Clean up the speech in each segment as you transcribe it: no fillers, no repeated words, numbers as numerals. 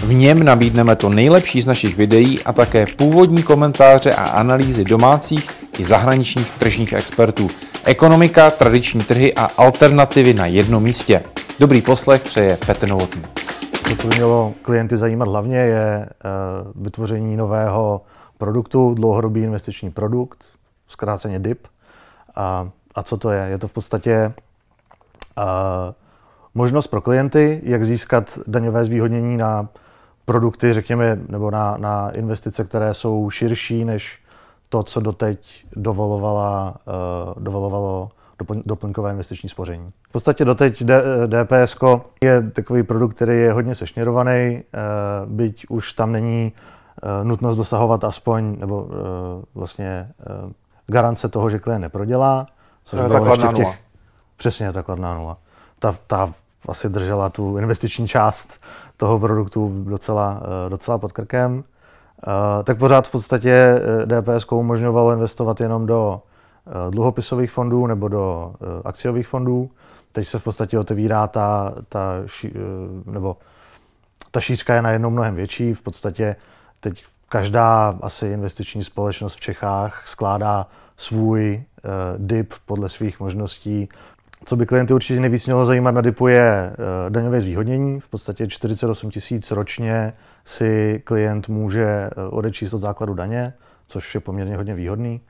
V něm nabídneme to nejlepší z našich videí a také původní komentáře a analýzy domácích i zahraničních tržních expertů. Ekonomika, tradiční trhy a alternativy na jednom místě. Dobrý poslech přeje Petr Novotný. To, co by mělo klienty zajímat hlavně, je vytvoření nového produktu, dlouhodobý investiční produkt, zkráceně DIP. A co to je? Je to v podstatě možnost pro klienty, jak získat daňové zvýhodnění na produkty, řekněme, nebo na investice, které jsou širší než to, co doteď dovolovalo doplňkové investiční spoření. V podstatě doteď DPS je takový produkt, který je hodně sešněrovaný, byť už tam není nutnost dosahovat aspoň, nebo vlastně garance toho, že klient neprodělá. Což to je takladná nula. Přesně, takladná nula. Ta asi držela tu investiční část toho produktu docela pod krkem. Tak pořád v podstatě DPS umožňovalo investovat jenom do dluhopisových fondů nebo do akciových fondů. Teď se v podstatě otevírá ta šířka je najednou mnohem větší. V podstatě teď každá asi investiční společnost v Čechách skládá svůj DIP podle svých možností. Co by klienty určitě nejvíc mělo zajímat na DIPu je daňové zvýhodnění. V podstatě 48 tisíc ročně si klient může odečíst od základu daně, což je poměrně hodně výhodný.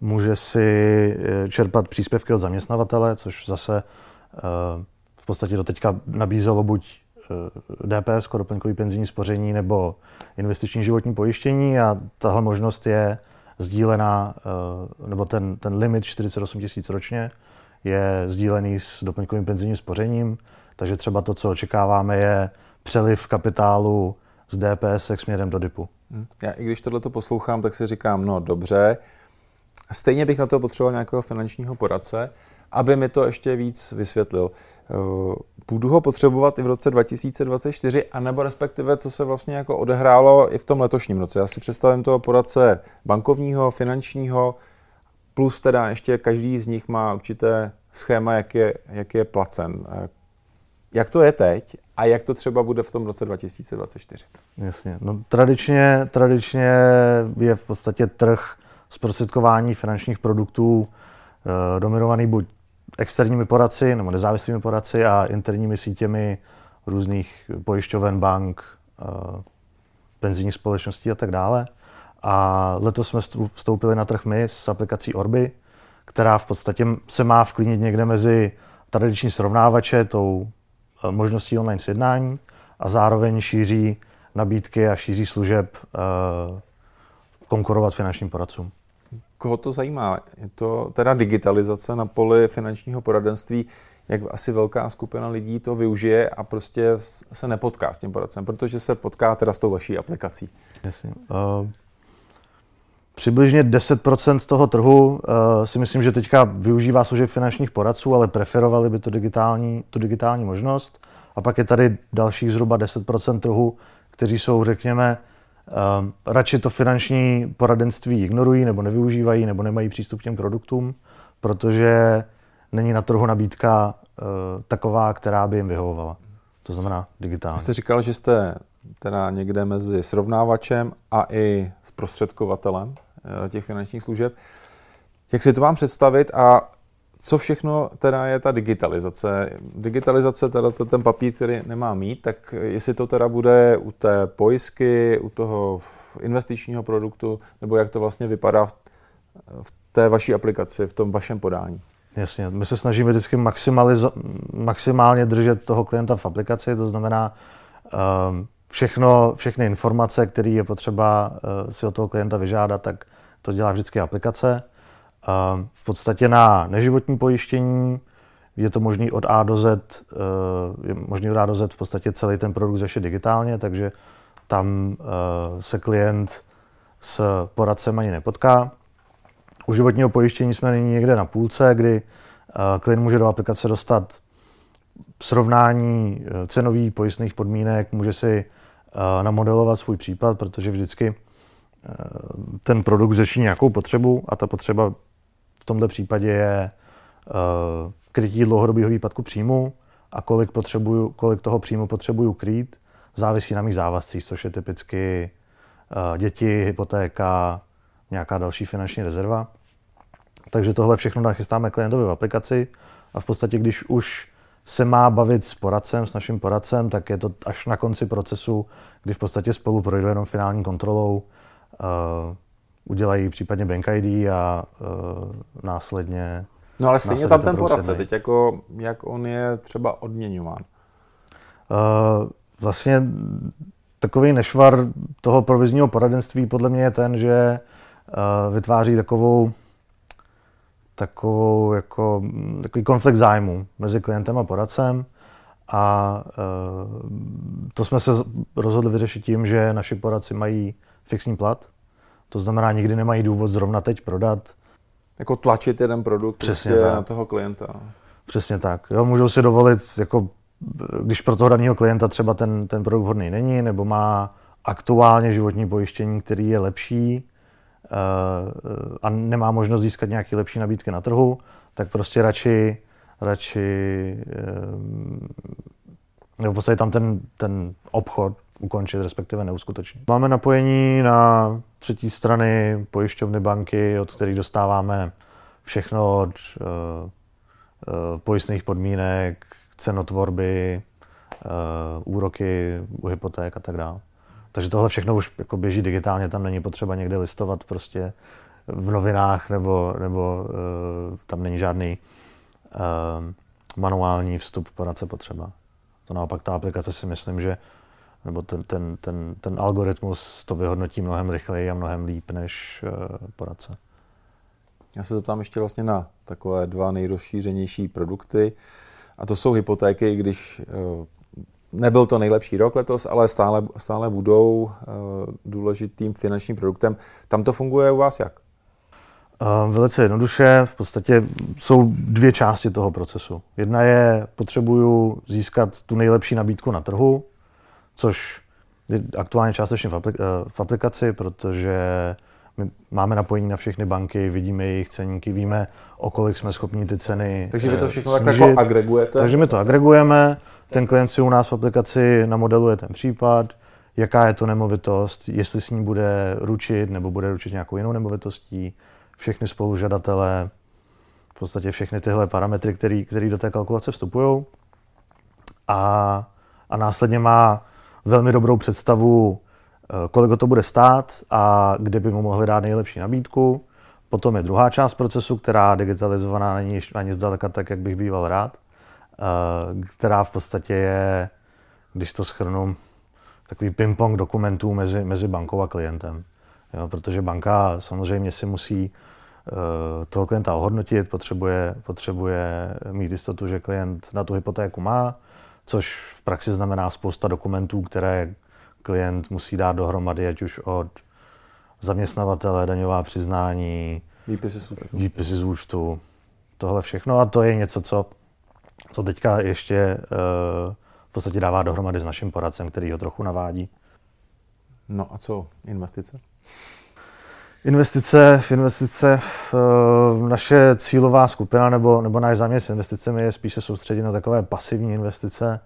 Může si čerpat příspěvky od zaměstnavatele, což zase v podstatě doteďka nabízelo buď DPS, doplňkový penzijní spoření nebo investiční životní pojištění a tahle možnost je sdílená, nebo ten limit 48 000 ročně je sdílený s doplňkovým penzijním spořením, takže třeba to, co očekáváme, je přeliv kapitálu z DPS směrem do DIPu. Já i když tohle to poslouchám, tak si říkám, no dobře, stejně bych na to potřeboval nějakého finančního poradce, aby mi to ještě víc vysvětlil. Budu ho potřebovat i v roce 2024, anebo respektive, co se vlastně jako odehrálo i v tom letošním roce. Já si představím toho poradce bankovního, finančního, plus teda ještě každý z nich má určité schéma, jak je placen. Jak to je teď a jak to třeba bude v tom roce 2024? Jasně. No, tradičně je v podstatě trh zprostředkování finančních produktů dominovaný buď externími poradci nebo nezávislými poradci a interními sítěmi různých pojišťoven, bank, penzijních společností a tak dále. A letos jsme vstoupili na trh my s aplikací Orby, která v podstatě se má vklínit někde mezi tradiční srovnávače, tou možností online sjednání a zároveň šíří nabídky a šíří služeb konkurovat finančním poradcům. Koho to zajímá? Je to teda digitalizace na poli finančního poradenství, jak asi velká skupina lidí to využije a prostě se nepotká s tím poradcem, protože se potká teda s tou vaší aplikací. Jasně. Přibližně 10% toho trhu si myslím, že teďka využívá služeb finančních poradců, ale preferovali by tu digitální možnost. A pak je tady dalších zhruba 10% trhu, kteří jsou, řekněme, radši to finanční poradenství ignorují nebo nevyužívají nebo nemají přístup k těm produktům, protože není na trhu nabídka taková, která by jim vyhovovala. To znamená digitální. Jste říkal, že jste teda někde mezi srovnávačem a i zprostředkovatelem těch finančních služeb. Jak si to mám představit a co všechno teda je ta digitalizace? Digitalizace, teda to ten papír, který nemá mít, tak jestli to teda bude u té pojistky, u toho investičního produktu, nebo jak to vlastně vypadá v té vaší aplikaci, v tom vašem podání? Jasně, my se snažíme vždycky maximálně držet toho klienta v aplikaci, to znamená všechny informace, které je potřeba si od toho klienta vyžádat, tak to dělá vždycky aplikace. V podstatě na neživotní pojištění je to možný od A do Z v podstatě celý ten produkt řešit digitálně, takže Tam se klient s poradcem ani nepotká. U životního pojištění jsme nyní někde na půlce, kdy klient může do aplikace dostat srovnání cenových pojistných podmínek, může si namodelovat svůj případ, protože vždycky ten produkt řeší nějakou potřebu a ta potřeba v tomto případě je krytí dlouhodobého výpadku příjmu a kolik toho příjmu potřebuju krýt, závisí na mých závazcích, což je typicky děti, hypotéka, nějaká další finanční rezerva. Takže tohle všechno nachystáme klientovi v aplikaci a v podstatě, když už se má bavit s poradcem, s naším poradcem, tak je to až na konci procesu, kdy v podstatě spolu projdu jenom finální kontrolou, udělají případně bank ID a následně... No ale stejně tam ten poradce, teď jako, jak on je třeba odměňován? Vlastně takový nešvar toho provizního poradenství podle mě je ten, že vytváří takový konflikt zájmu mezi klientem a poradcem a to jsme se rozhodli vyřešit tím, že naši poradci mají fixní plat, to znamená, nikdy nemají důvod zrovna teď prodat. Jako tlačit jeden produkt přesně prostě na toho klienta. Přesně tak. Jo, můžou si dovolit, jako, když pro toho daného klienta třeba ten produkt vhodný není, nebo má aktuálně životní pojištění, který je lepší a nemá možnost získat nějaké lepší nabídky na trhu, tak prostě radši nebo v podstatě tam ten obchod ukončit, respektive neuskutečnit. Máme napojení na třetí strany pojišťovny, banky, od kterých dostáváme všechno od pojistných podmínek, cenotvorby, úroky u hypoték a tak dále. Takže tohle všechno už jako běží digitálně, tam není potřeba někde listovat prostě v novinách nebo tam není žádný manuální vstup poradce potřeba. To naopak ta aplikace si myslím, že nebo ten algoritmus to vyhodnotí mnohem rychleji a mnohem líp než poradce. Já se zeptám ještě vlastně na takové dva nejrozšířenější produkty a to jsou hypotéky, když nebyl to nejlepší rok letos, ale stále budou důležitým finančním produktem. Tam to funguje u vás jak? Velice jednoduše, v podstatě jsou dvě části toho procesu. Jedna je, potřebuju získat tu nejlepší nabídku na trhu, což je aktuálně částečně v aplikaci, protože my máme napojení na všechny banky, vidíme jejich ceníky, víme, o kolik jsme schopni ty ceny. Takže vy to všechno tak jako agregujete? Takže my to agregujeme, ten klient si u nás v aplikaci namodeluje ten případ, jaká je to nemovitost, jestli s ní bude ručit nebo bude ručit nějakou jinou nemovitostí, všechny spolužadatele, v podstatě všechny tyhle parametry, které do té kalkulace vstupují. A následně má velmi dobrou představu, kolik to bude stát a kde by mu mohli dát nejlepší nabídku. Potom je druhá část procesu, která digitalizovaná není ani zdaleka tak, jak bych býval rád, která v podstatě je, když to shrnu, takový ping-pong dokumentů mezi bankou a klientem. Jo, protože banka samozřejmě si musí toho klienta ohodnotit, potřebuje mít jistotu, že klient na tu hypotéku má, což v praxi znamená spousta dokumentů, které klient musí dát dohromady, ať už od zaměstnavatele, daňová přiznání, výpisy z účtu, tohle všechno. A to je něco, co teďka ještě v podstatě dává dohromady s naším poradcem, který ho trochu navádí. No a co investice? Investice, naše cílová skupina nebo náš záměr s investicemi je spíše soustředit na takové pasivní investice.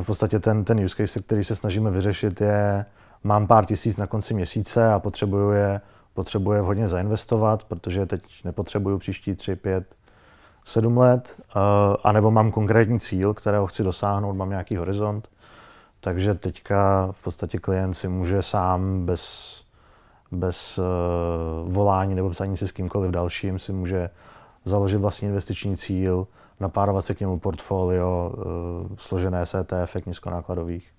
V podstatě ten use case, který se snažíme vyřešit, je, mám pár tisíc na konci měsíce a potřebuji hodně zainvestovat, protože teď nepotřebuju příští 3, 5, 7 let, anebo mám konkrétní cíl, kterého chci dosáhnout, mám nějaký horizont. Takže teďka v podstatě klient si může sám bez volání nebo psání si s kýmkoliv dalším si může založit vlastní investiční cíl, napárovat se k němu portfolio složené z ETF nízkonákladových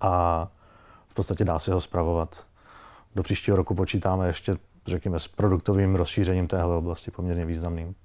a v podstatě dá si ho spravovat. Do příštího roku počítáme ještě, řekněme, s produktovým rozšířením téhle oblasti poměrně významným.